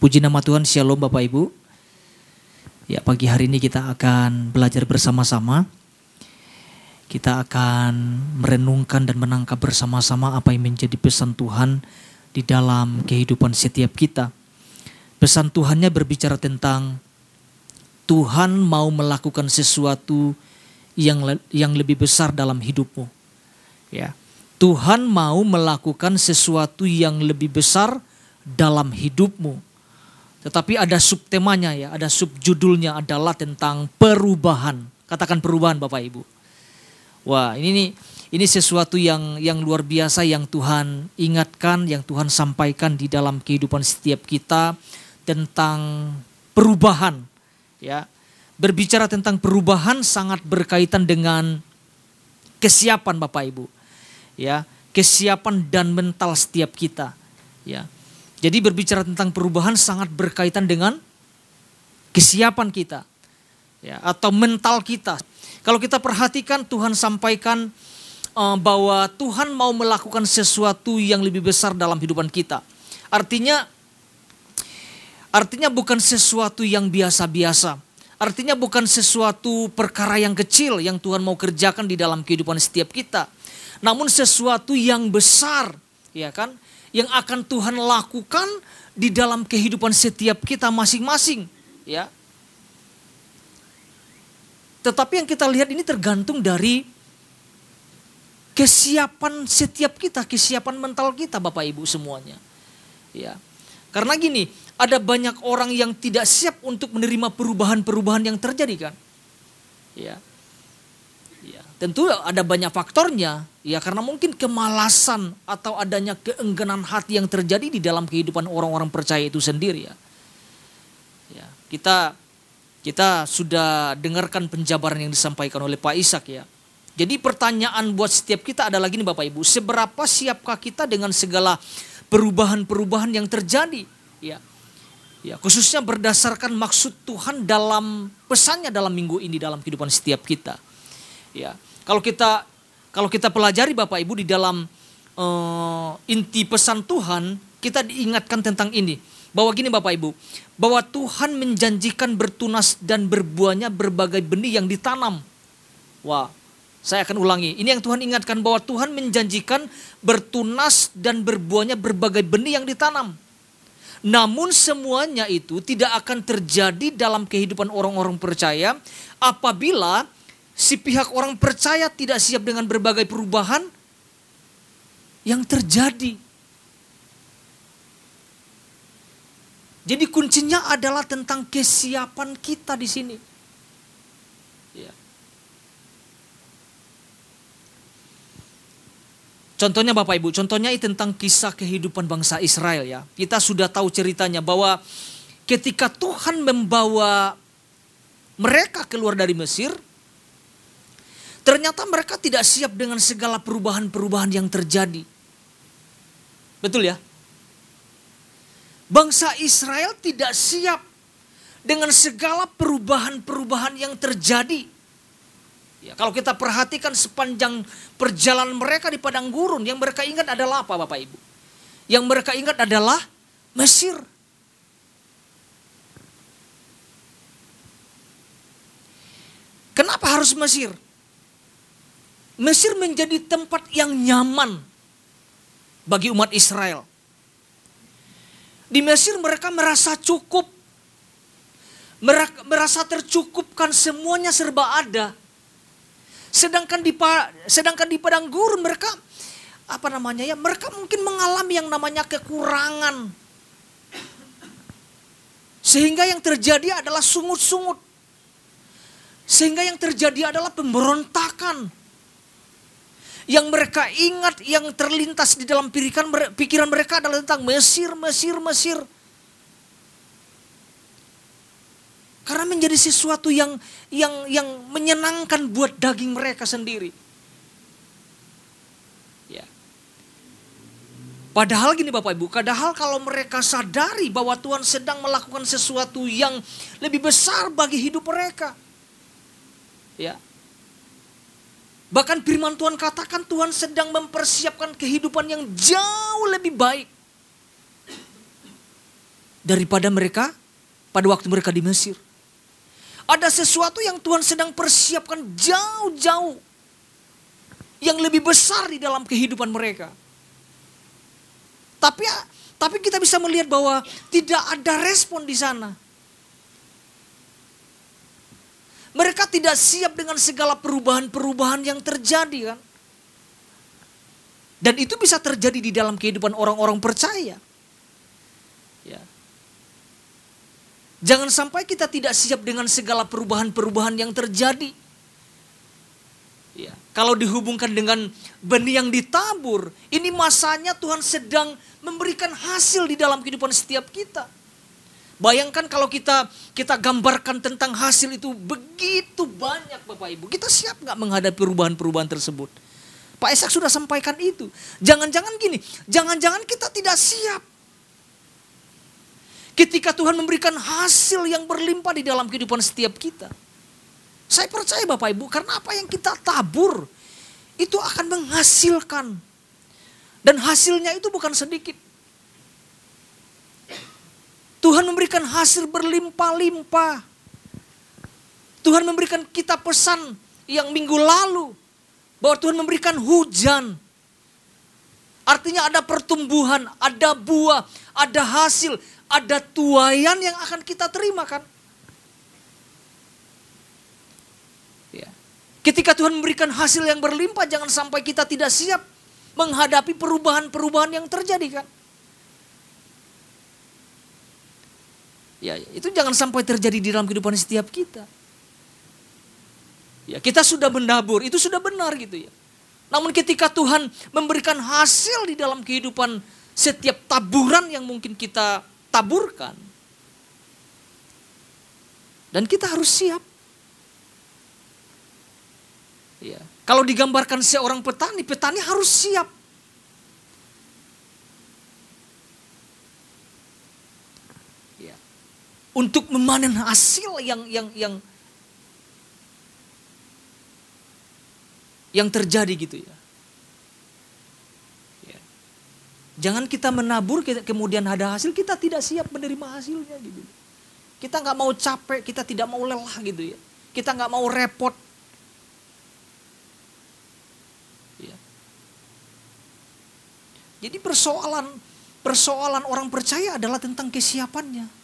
Puji nama Tuhan, Shalom Bapak Ibu. Ya, pagi hari ini kita akan belajar bersama-sama. Kita akan merenungkan dan menangkap bersama-sama apa yang menjadi pesan Tuhan di dalam kehidupan setiap kita. Pesan Tuhannya berbicara tentang Tuhan mau melakukan sesuatu yang lebih besar dalam hidupmu. Ya. Tuhan mau melakukan sesuatu yang lebih besar dalam hidupmu. Tetapi ada subtemanya ya, ada subjudulnya adalah tentang perubahan. Katakan perubahan Bapak Ibu. Wah, ini sesuatu yang luar biasa yang Tuhan ingatkan, yang Tuhan sampaikan di dalam kehidupan setiap kita tentang perubahan. Ya. Berbicara tentang perubahan sangat berkaitan dengan kesiapan Bapak Ibu. Ya, kesiapan dan mental setiap kita. Ya. Jadi berbicara tentang perubahan sangat berkaitan dengan kesiapan kita, ya, atau mental kita. Kalau kita perhatikan, Tuhan sampaikan bahwa Tuhan mau melakukan sesuatu yang lebih besar dalam kehidupan kita. Artinya bukan sesuatu yang biasa-biasa. Artinya bukan sesuatu perkara yang kecil yang Tuhan mau kerjakan di dalam kehidupan setiap kita. Namun sesuatu yang besar, ya kan? Yang akan Tuhan lakukan di dalam kehidupan setiap kita masing-masing, ya. Tetapi yang kita lihat ini tergantung dari kesiapan setiap kita, kesiapan mental kita Bapak Ibu semuanya. Ya. Karena gini, ada banyak orang yang tidak siap untuk menerima perubahan-perubahan yang terjadi kan. Ya. Tentu ada banyak faktornya, ya, karena mungkin kemalasan atau adanya keengganan hati yang terjadi di dalam kehidupan orang-orang percaya itu sendiri, ya. Ya, kita sudah dengarkan penjabaran yang disampaikan oleh Pak Ishak, ya. Jadi pertanyaan buat setiap kita adalah gini Bapak Ibu, seberapa siapkah kita dengan segala perubahan-perubahan yang terjadi, ya. Ya, khususnya berdasarkan maksud Tuhan dalam pesannya dalam minggu ini dalam kehidupan setiap kita, ya. Kalau kita pelajari Bapak Ibu di dalam inti pesan Tuhan, kita diingatkan tentang ini. Bahwa gini Bapak Ibu, bahwa Tuhan menjanjikan bertunas dan berbuahnya berbagai benih yang ditanam. Wah, saya akan ulangi. Ini yang Tuhan ingatkan, bahwa Tuhan menjanjikan bertunas dan berbuahnya berbagai benih yang ditanam. Namun semuanya itu tidak akan terjadi dalam kehidupan orang-orang percaya apabila si pihak orang percaya tidak siap dengan berbagai perubahan yang terjadi. Jadi kuncinya adalah tentang kesiapan kita di sini. Ya. Contohnya Bapak Ibu, contohnya tentang kisah kehidupan bangsa Israel ya. Kita sudah tahu ceritanya bahwa ketika Tuhan membawa mereka keluar dari Mesir, ternyata mereka tidak siap dengan segala perubahan-perubahan yang terjadi. Betul ya? Bangsa Israel tidak siap dengan segala perubahan-perubahan yang terjadi. Ya, kalau kita perhatikan sepanjang perjalanan mereka di padang gurun, yang mereka ingat adalah apa Bapak Ibu? Yang mereka ingat adalah Mesir. Kenapa harus Mesir? Mesir menjadi tempat yang nyaman bagi umat Israel. Di Mesir mereka merasa cukup, merasa tercukupkan, semuanya serba ada. Sedangkan di padang gurun mereka mereka mungkin mengalami yang namanya kekurangan. Sehingga yang terjadi adalah sungut-sungut. Sehingga yang terjadi adalah pemberontakan. Yang mereka ingat, yang terlintas di dalam pikiran mereka adalah tentang Mesir, Mesir, Mesir. Karena menjadi sesuatu yang menyenangkan buat daging mereka sendiri. Ya. Padahal gini Bapak Ibu, padahal kalau mereka sadari bahwa Tuhan sedang melakukan sesuatu yang lebih besar bagi hidup mereka. Ya. Bahkan firman Tuhan katakan Tuhan sedang mempersiapkan kehidupan yang jauh lebih baik. daripada mereka pada waktu mereka di Mesir. Ada sesuatu yang Tuhan sedang persiapkan jauh-jauh yang lebih besar di dalam kehidupan mereka. Tapi kita bisa melihat bahwa tidak ada respon di sana. Mereka tidak siap dengan segala perubahan-perubahan yang terjadi, kan? Dan itu bisa terjadi di dalam kehidupan orang-orang percaya. Ya. Jangan sampai kita tidak siap dengan segala perubahan-perubahan yang terjadi. Ya. Kalau dihubungkan dengan benih yang ditabur, ini masanya Tuhan sedang memberikan hasil di dalam kehidupan setiap kita. Bayangkan kalau kita gambarkan tentang hasil itu begitu banyak, Bapak Ibu. Kita siap gak menghadapi perubahan-perubahan tersebut? Pak Ishak sudah sampaikan itu. Jangan-jangan gini, jangan-jangan kita tidak siap. Ketika Tuhan memberikan hasil yang berlimpah di dalam kehidupan setiap kita. Saya percaya Bapak Ibu, karena apa yang kita tabur itu akan menghasilkan. Dan hasilnya itu bukan sedikit. Tuhan memberikan hasil berlimpah-limpah. Tuhan memberikan kita pesan yang minggu lalu, bahwa Tuhan memberikan hujan. Artinya ada pertumbuhan, ada buah, ada hasil, ada tuaian yang akan kita terima, kan? Ya. Ketika Tuhan memberikan hasil yang berlimpah, jangan sampai kita tidak siap menghadapi perubahan-perubahan yang terjadi, kan? Ya, itu jangan sampai terjadi di dalam kehidupan setiap kita. Ya, kita sudah mendabur, itu sudah benar gitu ya. Namun ketika Tuhan memberikan hasil di dalam kehidupan setiap taburan yang mungkin kita taburkan, dan kita harus siap. Ya, kalau digambarkan seorang petani, petani harus siap. Untuk memanen hasil yang terjadi gitu ya. Ya. Jangan kita menabur kemudian ada hasil, kita tidak siap menerima hasilnya gitu. Kita nggak mau capek, kita tidak mau lelah gitu ya. Kita nggak mau repot. Ya. Jadi persoalan orang percaya adalah tentang kesiapannya.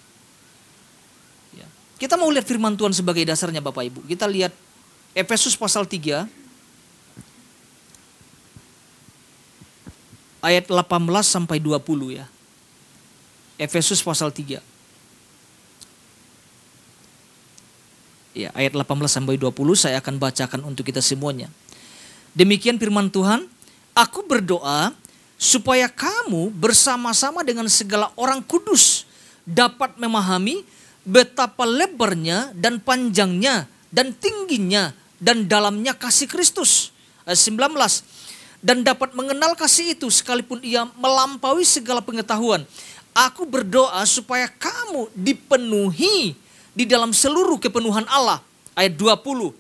Kita mau lihat firman Tuhan sebagai dasarnya Bapak Ibu. Kita lihat Efesus pasal 3 ayat 18 sampai 20 ya. Efesus pasal 3. Ya, ayat 18 sampai 20 saya akan bacakan untuk kita semuanya. Demikian firman Tuhan, aku berdoa supaya kamu bersama-sama dengan segala orang kudus dapat memahami betapa lebarnya dan panjangnya dan tingginya dan dalamnya kasih Kristus. Ayat 19. Dan dapat mengenal kasih itu sekalipun ia melampaui segala pengetahuan. Aku berdoa supaya kamu dipenuhi di dalam seluruh kepenuhan Allah. Ayat 20.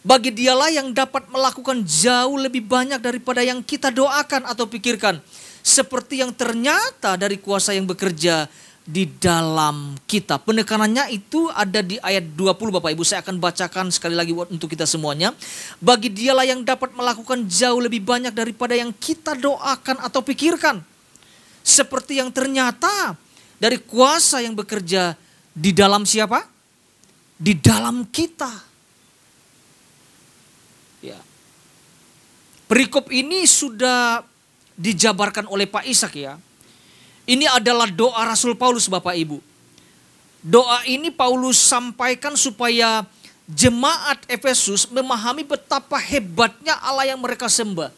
Bagi dialah yang dapat melakukan jauh lebih banyak daripada yang kita doakan atau pikirkan. Seperti yang ternyata dari kuasa yang bekerja di dalam kita. Penekanannya itu ada di ayat 20 Bapak Ibu. Saya akan bacakan sekali lagi untuk kita semuanya. Bagi dialah yang dapat melakukan jauh lebih banyak daripada yang kita doakan atau pikirkan. Seperti yang ternyata dari kuasa yang bekerja di dalam siapa? Di dalam kita. Ya. Perikop ini sudah dijabarkan oleh Pak Ishak ya. Ini adalah doa Rasul Paulus Bapak Ibu. Doa ini Paulus sampaikan supaya jemaat Efesus memahami betapa hebatnya Allah yang mereka sembah.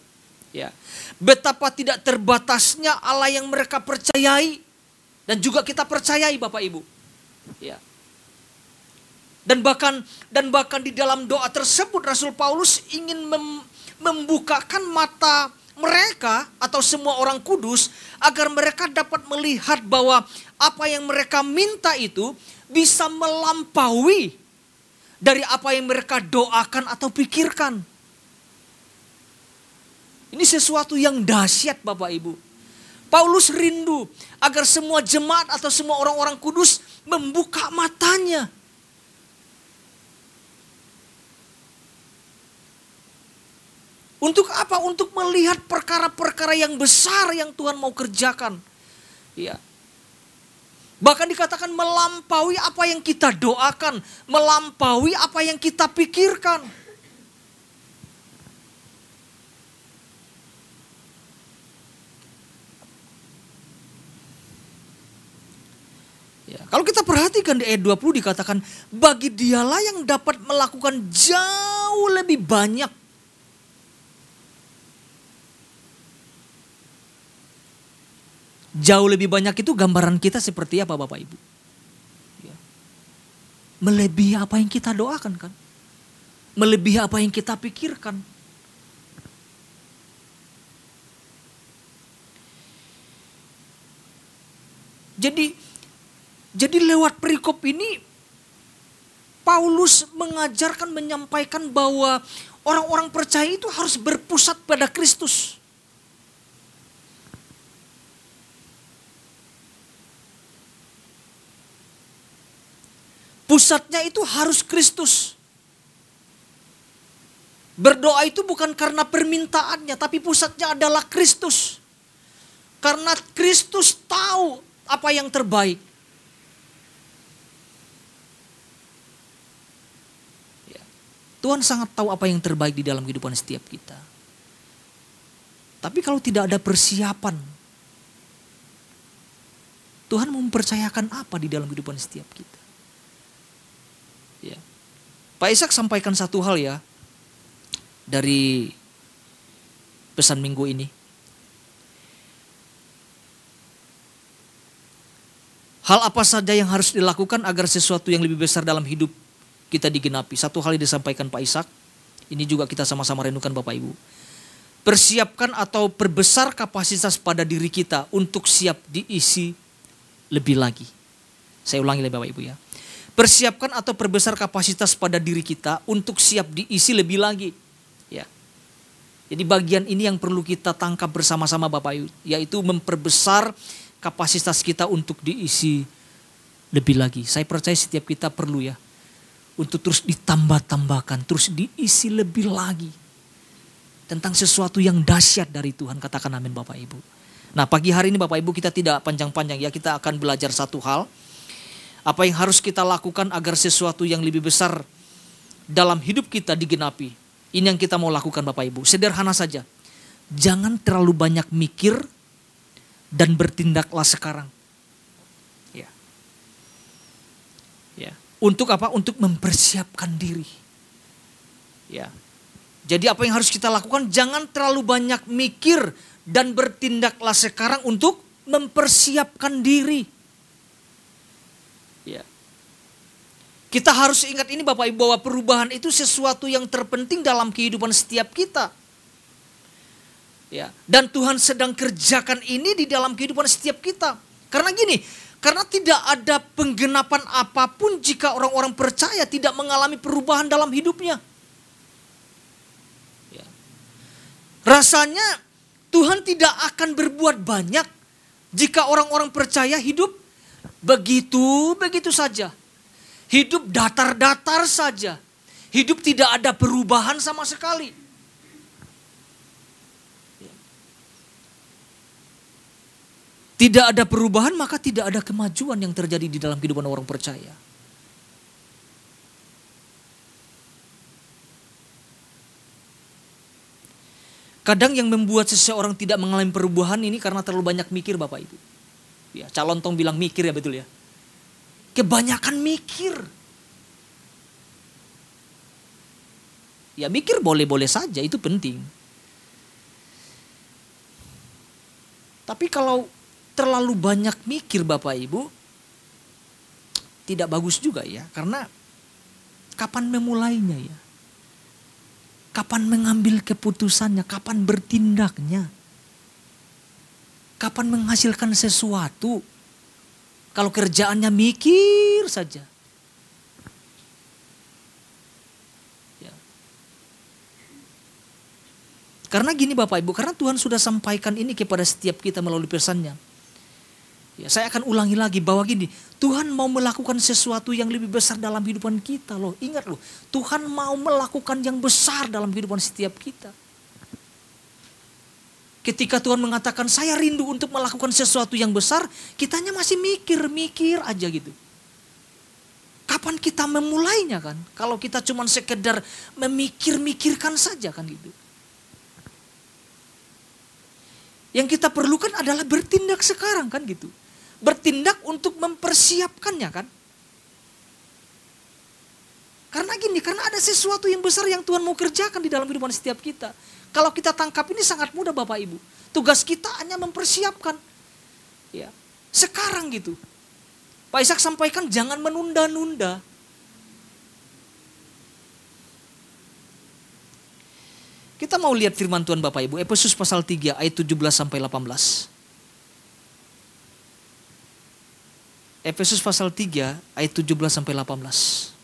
Ya. Betapa tidak terbatasnya Allah yang mereka percayai. Dan juga kita percayai Bapak Ibu. Ya. Dan bahkan di dalam doa tersebut Rasul Paulus ingin membukakan mata mereka atau semua orang kudus agar mereka dapat melihat bahwa apa yang mereka minta itu bisa melampaui dari apa yang mereka doakan atau pikirkan. Ini sesuatu yang dahsyat Bapak Ibu. Paulus rindu agar semua jemaat atau semua orang-orang kudus membuka matanya. Untuk apa? Untuk melihat perkara-perkara yang besar yang Tuhan mau kerjakan. Ya. Bahkan dikatakan melampaui apa yang kita doakan, melampaui apa yang kita pikirkan. Ya, kalau kita perhatikan di ayat 20 dikatakan, bagi dialah yang dapat melakukan jauh lebih banyak. Jauh lebih banyak itu gambaran kita seperti apa Bapak Ibu? Ya. Melebihi apa yang kita doakan kan? Melebihi apa yang kita pikirkan. Jadi lewat perikop ini Paulus mengajarkan, menyampaikan bahwa orang-orang percaya itu harus berpusat pada Kristus. Pusatnya itu harus Kristus. Berdoa itu bukan karena permintaannya, tapi pusatnya adalah Kristus. Karena Kristus tahu apa yang terbaik. Tuhan sangat tahu apa yang terbaik di dalam kehidupan setiap kita. Tapi kalau tidak ada persiapan, Tuhan mempercayakan apa di dalam kehidupan setiap kita? Ya. Pak Ishak sampaikan satu hal ya dari pesan minggu ini. Hal apa saja yang harus dilakukan agar sesuatu yang lebih besar dalam hidup kita digenapi? Satu hal yang disampaikan Pak Ishak, ini juga kita sama-sama renungkan Bapak Ibu. Persiapkan atau perbesar kapasitas pada diri kita untuk siap diisi lebih lagi. Saya ulangi lagi Bapak Ibu ya. Persiapkan atau perbesar kapasitas pada diri kita untuk siap diisi lebih lagi. Ya. Jadi bagian ini yang perlu kita tangkap bersama-sama Bapak Ibu. Yaitu memperbesar kapasitas kita untuk diisi lebih lagi. Saya percaya setiap kita perlu ya. Untuk terus ditambah-tambahkan, terus diisi lebih lagi. Tentang sesuatu yang dahsyat dari Tuhan. Katakan amin Bapak Ibu. Nah pagi hari ini Bapak Ibu kita tidak panjang-panjang ya. Kita akan belajar satu hal. Apa yang harus kita lakukan agar sesuatu yang lebih besar dalam hidup kita digenapi. Ini yang kita mau lakukan Bapak Ibu. Sederhana saja. Jangan terlalu banyak mikir dan bertindaklah sekarang. Ya. Ya. Untuk apa? Untuk mempersiapkan diri. Ya. Jadi apa yang harus kita lakukan? Jangan terlalu banyak mikir dan bertindaklah sekarang untuk mempersiapkan diri. Ya. Kita harus ingat ini Bapak Ibu bahwa perubahan itu sesuatu yang terpenting dalam kehidupan setiap kita. Ya. Dan Tuhan sedang kerjakan ini di dalam kehidupan setiap kita. Karena gini, karena tidak ada penggenapan apapun jika orang-orang percaya tidak mengalami perubahan dalam hidupnya. Ya. Rasanya Tuhan tidak akan berbuat banyak jika orang-orang percaya hidup begitu saja. Hidup datar-datar saja. Hidup tidak ada perubahan sama sekali. Tidak ada perubahan maka tidak ada kemajuan yang terjadi di dalam kehidupan orang percaya. Kadang yang membuat seseorang tidak mengalami perubahan ini karena terlalu banyak mikir Bapak Ibu. Ya, calon tong bilang mikir ya betul ya. Kebanyakan mikir. Ya mikir boleh-boleh saja itu penting. Tapi kalau terlalu banyak mikir Bapak Ibu tidak bagus juga ya. Karena kapan memulainya ya. Kapan mengambil keputusannya, kapan bertindaknya. Kapan menghasilkan sesuatu kalau kerjaannya mikir saja. Ya. Karena gini Bapak Ibu, karena Tuhan sudah sampaikan ini kepada setiap kita melalui firman-Nya. Ya, saya akan ulangi lagi bahwa gini, Tuhan mau melakukan sesuatu yang lebih besar dalam kehidupan kita loh. Ingat loh, Tuhan mau melakukan yang besar dalam kehidupan setiap kita. Ketika Tuhan mengatakan saya rindu untuk melakukan sesuatu yang besar, kitanya masih mikir-mikir aja gitu. Kapan kita memulainya kan? Kalau kita cuma sekedar memikir-mikirkan saja kan gitu. Yang kita perlukan adalah bertindak sekarang kan gitu. Bertindak untuk mempersiapkannya kan. Karena gini, karena ada sesuatu yang besar yang Tuhan mau kerjakan di dalam kehidupan setiap kita. Kalau kita tangkap ini sangat mudah Bapak Ibu. Tugas kita hanya mempersiapkan. Ya, sekarang gitu. Pak Ishak sampaikan jangan menunda-nunda. Kita mau lihat firman Tuhan Bapak Ibu. Efesus pasal 3 ayat 17 sampai 18. Efesus pasal 3 ayat 17 sampai 18.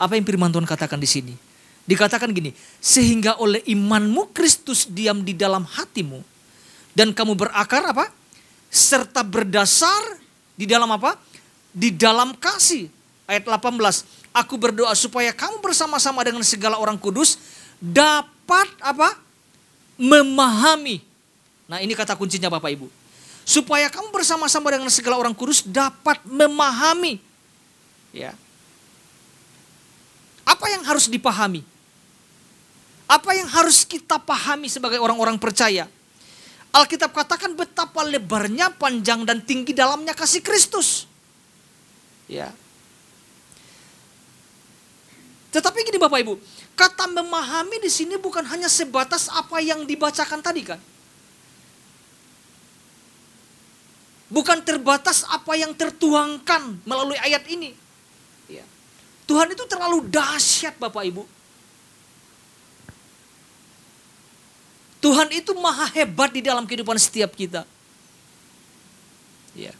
Apa yang firman Tuhan katakan di sini? Dikatakan gini, sehingga oleh imanmu Kristus diam di dalam hatimu dan kamu berakar apa? Serta berdasar di dalam apa? Di dalam kasih. Ayat 18. Aku berdoa supaya kamu bersama-sama dengan segala orang kudus dapat apa? Memahami. Nah, ini kata kuncinya Bapak Ibu. Supaya kamu bersama-sama dengan segala orang kudus dapat memahami. Ya. Apa yang harus dipahami? Apa yang harus kita pahami sebagai orang-orang percaya? Alkitab katakan betapa lebarnya, panjang dan tinggi dalamnya kasih Kristus. Ya. Tetapi gini Bapak Ibu, kata memahami di sini bukan hanya sebatas apa yang dibacakan tadi kan? Bukan terbatas apa yang tertuangkan melalui ayat ini. Ya. Tuhan itu terlalu dahsyat Bapak Ibu. Tuhan itu maha hebat di dalam kehidupan setiap kita. Ya.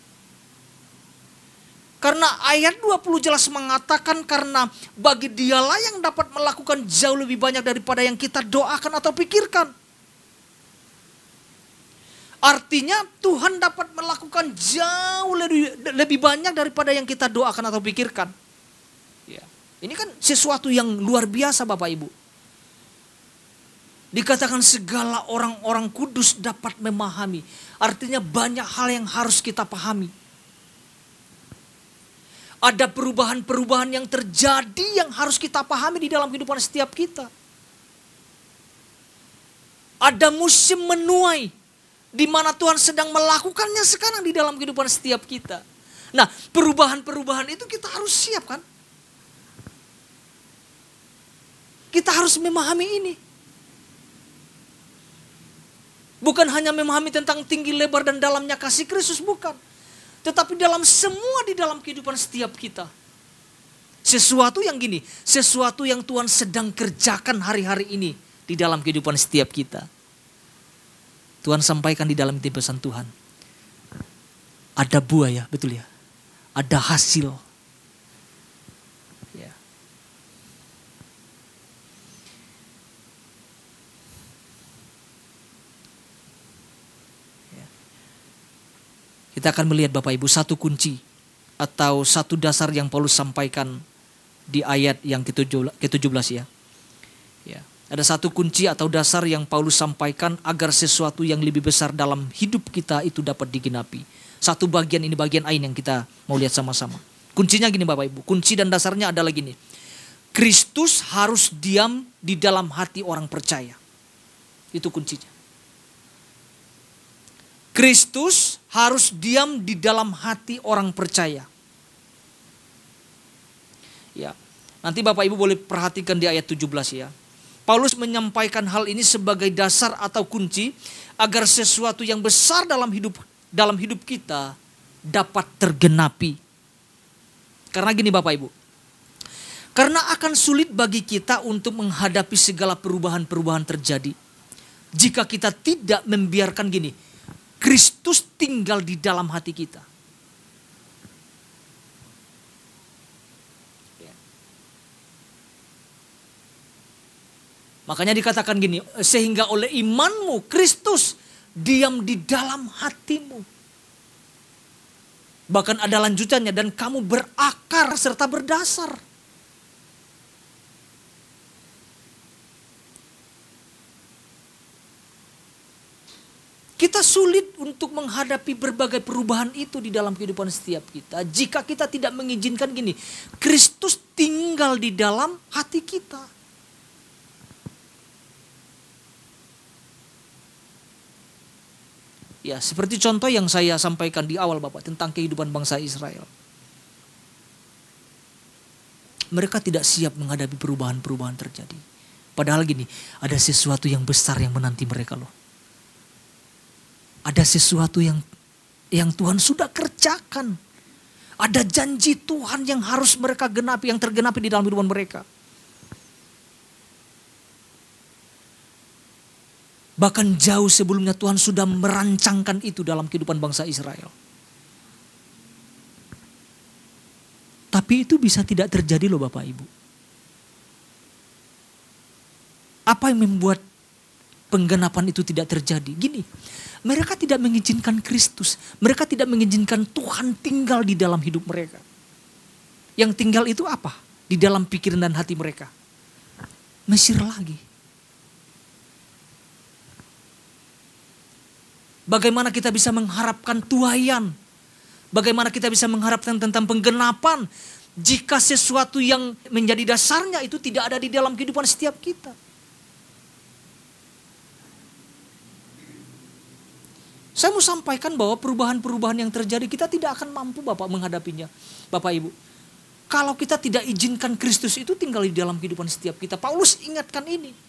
Karena ayat 20 jelas mengatakan karena bagi dialah yang dapat melakukan jauh lebih banyak daripada yang kita doakan atau pikirkan. Artinya Tuhan dapat melakukan jauh lebih banyak daripada yang kita doakan atau pikirkan. Ya. Ini kan sesuatu yang luar biasa Bapak Ibu. Dikatakan segala orang-orang kudus dapat memahami. Artinya banyak hal yang harus kita pahami. Ada perubahan-perubahan yang terjadi yang harus kita pahami di dalam kehidupan setiap kita. Ada musim menuai di mana Tuhan sedang melakukannya sekarang di dalam kehidupan setiap kita. Nah, perubahan-perubahan itu kita harus siap kan? Kita harus memahami ini. Bukan hanya memahami tentang tinggi, lebar, dan dalamnya kasih Kristus, bukan. Tetapi dalam semua di dalam kehidupan setiap kita. Sesuatu yang gini, sesuatu yang Tuhan sedang kerjakan hari-hari ini di dalam kehidupan setiap kita. Tuhan sampaikan di dalam inti pesan Tuhan. Ada buah ya, betul ya. Ada hasil. Ya. Kita akan melihat Bapak Ibu satu kunci atau satu dasar yang Paulus sampaikan di ayat yang ke-17 ya. Ya. Ada satu kunci atau dasar yang Paulus sampaikan agar sesuatu yang lebih besar dalam hidup kita itu dapat digenapi. Satu bagian ini bagian ain yang kita mau lihat sama-sama. Kuncinya gini Bapak Ibu, kunci dan dasarnya adalah gini. Kristus harus diam di dalam hati orang percaya. Itu kuncinya. Kristus harus diam di dalam hati orang percaya. Ya, nanti Bapak Ibu boleh perhatikan di ayat 17 ya. Paulus menyampaikan hal ini sebagai dasar atau kunci agar sesuatu yang besar dalam hidup kita dapat tergenapi. Karena gini Bapak Ibu. Karena akan sulit bagi kita untuk menghadapi segala perubahan-perubahan terjadi jika kita tidak membiarkan gini. Kristus tinggal di dalam hati kita. Makanya dikatakan gini, sehingga oleh imanmu Kristus diam di dalam hatimu. Bahkan ada lanjutannya, dan kamu berakar serta berdasar. Kita sulit untuk menghadapi berbagai perubahan itu di dalam kehidupan setiap kita jika kita tidak mengizinkan gini, Kristus tinggal di dalam hati kita. Ya, seperti contoh yang saya sampaikan di awal Bapak tentang kehidupan bangsa Israel. Mereka tidak siap menghadapi perubahan-perubahan terjadi. Padahal gini, ada sesuatu yang besar yang menanti mereka loh. Ada sesuatu yang Tuhan sudah kerjakan. Ada janji Tuhan yang harus mereka genapi, yang tergenapi di dalam kehidupan mereka. Bahkan jauh sebelumnya Tuhan sudah merancangkan itu dalam kehidupan bangsa Israel. Tapi itu bisa tidak terjadi loh Bapak Ibu. Apa yang membuat penggenapan itu tidak terjadi? Gini, mereka tidak mengizinkan Kristus. Mereka tidak mengizinkan Tuhan tinggal di dalam hidup mereka. Yang tinggal itu apa? Di dalam pikiran dan hati mereka. Mesir lagi. Bagaimana kita bisa mengharapkan tuaian? Bagaimana kita bisa mengharapkan tentang penggenapan? Jika sesuatu yang menjadi dasarnya itu tidak ada di dalam kehidupan setiap kita. Saya mau sampaikan bahwa perubahan-perubahan yang terjadi kita tidak akan mampu Bapak menghadapinya, Bapak Ibu. Kalau kita tidak izinkan Kristus itu tinggal di dalam kehidupan setiap kita. Paulus ingatkan ini.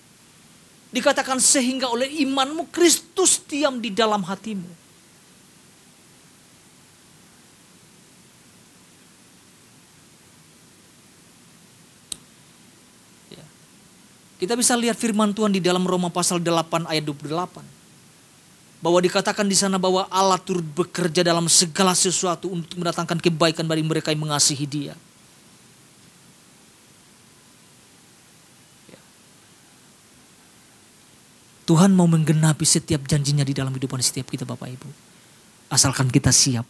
Dikatakan sehingga oleh imanmu Kristus diam di dalam hatimu. Ya. Kita bisa lihat firman Tuhan di dalam Roma pasal 8 ayat 28. Bahwa dikatakan di sana bahwa Allah turut bekerja dalam segala sesuatu untuk mendatangkan kebaikan bagi mereka yang mengasihi Dia. Tuhan mau menggenapi setiap janjinya di dalam kehidupan setiap kita Bapak Ibu. Asalkan kita siap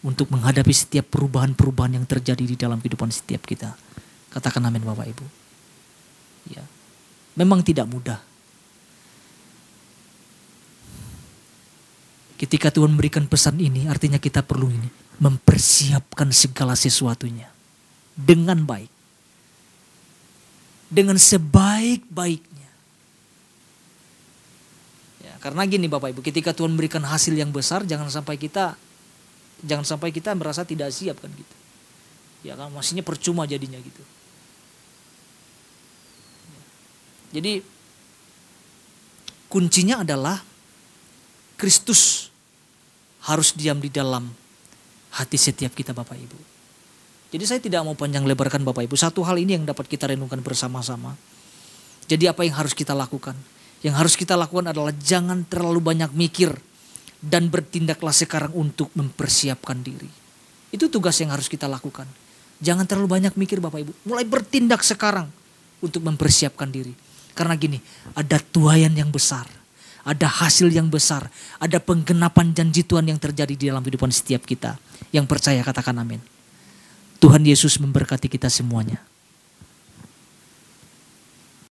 untuk menghadapi setiap perubahan-perubahan yang terjadi di dalam kehidupan setiap kita. Katakan amin Bapak Ibu. Ya. Memang tidak mudah. Ketika Tuhan memberikan pesan ini, artinya kita perlu ini, mempersiapkan segala sesuatunya dengan baik. Dengan sebaik-baiknya. Ya, karena gini Bapak Ibu, ketika Tuhan memberikan hasil yang besar, jangan sampai kita merasa tidak siap kan gitu. Ya kan, maksudnya percuma jadinya gitu. Jadi kuncinya adalah Kristus harus diam di dalam hati setiap kita Bapak Ibu. Jadi saya tidak mau panjang lebarkan Bapak Ibu. Satu hal ini yang dapat kita renungkan bersama-sama. Jadi apa yang harus kita lakukan? Yang harus kita lakukan adalah jangan terlalu banyak mikir. Dan bertindaklah sekarang untuk mempersiapkan diri. Itu tugas yang harus kita lakukan. Jangan terlalu banyak mikir Bapak Ibu. Mulai bertindak sekarang untuk mempersiapkan diri. Karena gini, ada tuaian yang besar. Ada hasil yang besar, ada penggenapan janji Tuhan yang terjadi di dalam kehidupan setiap kita. Yang percaya katakan amin. Tuhan Yesus memberkati kita semuanya.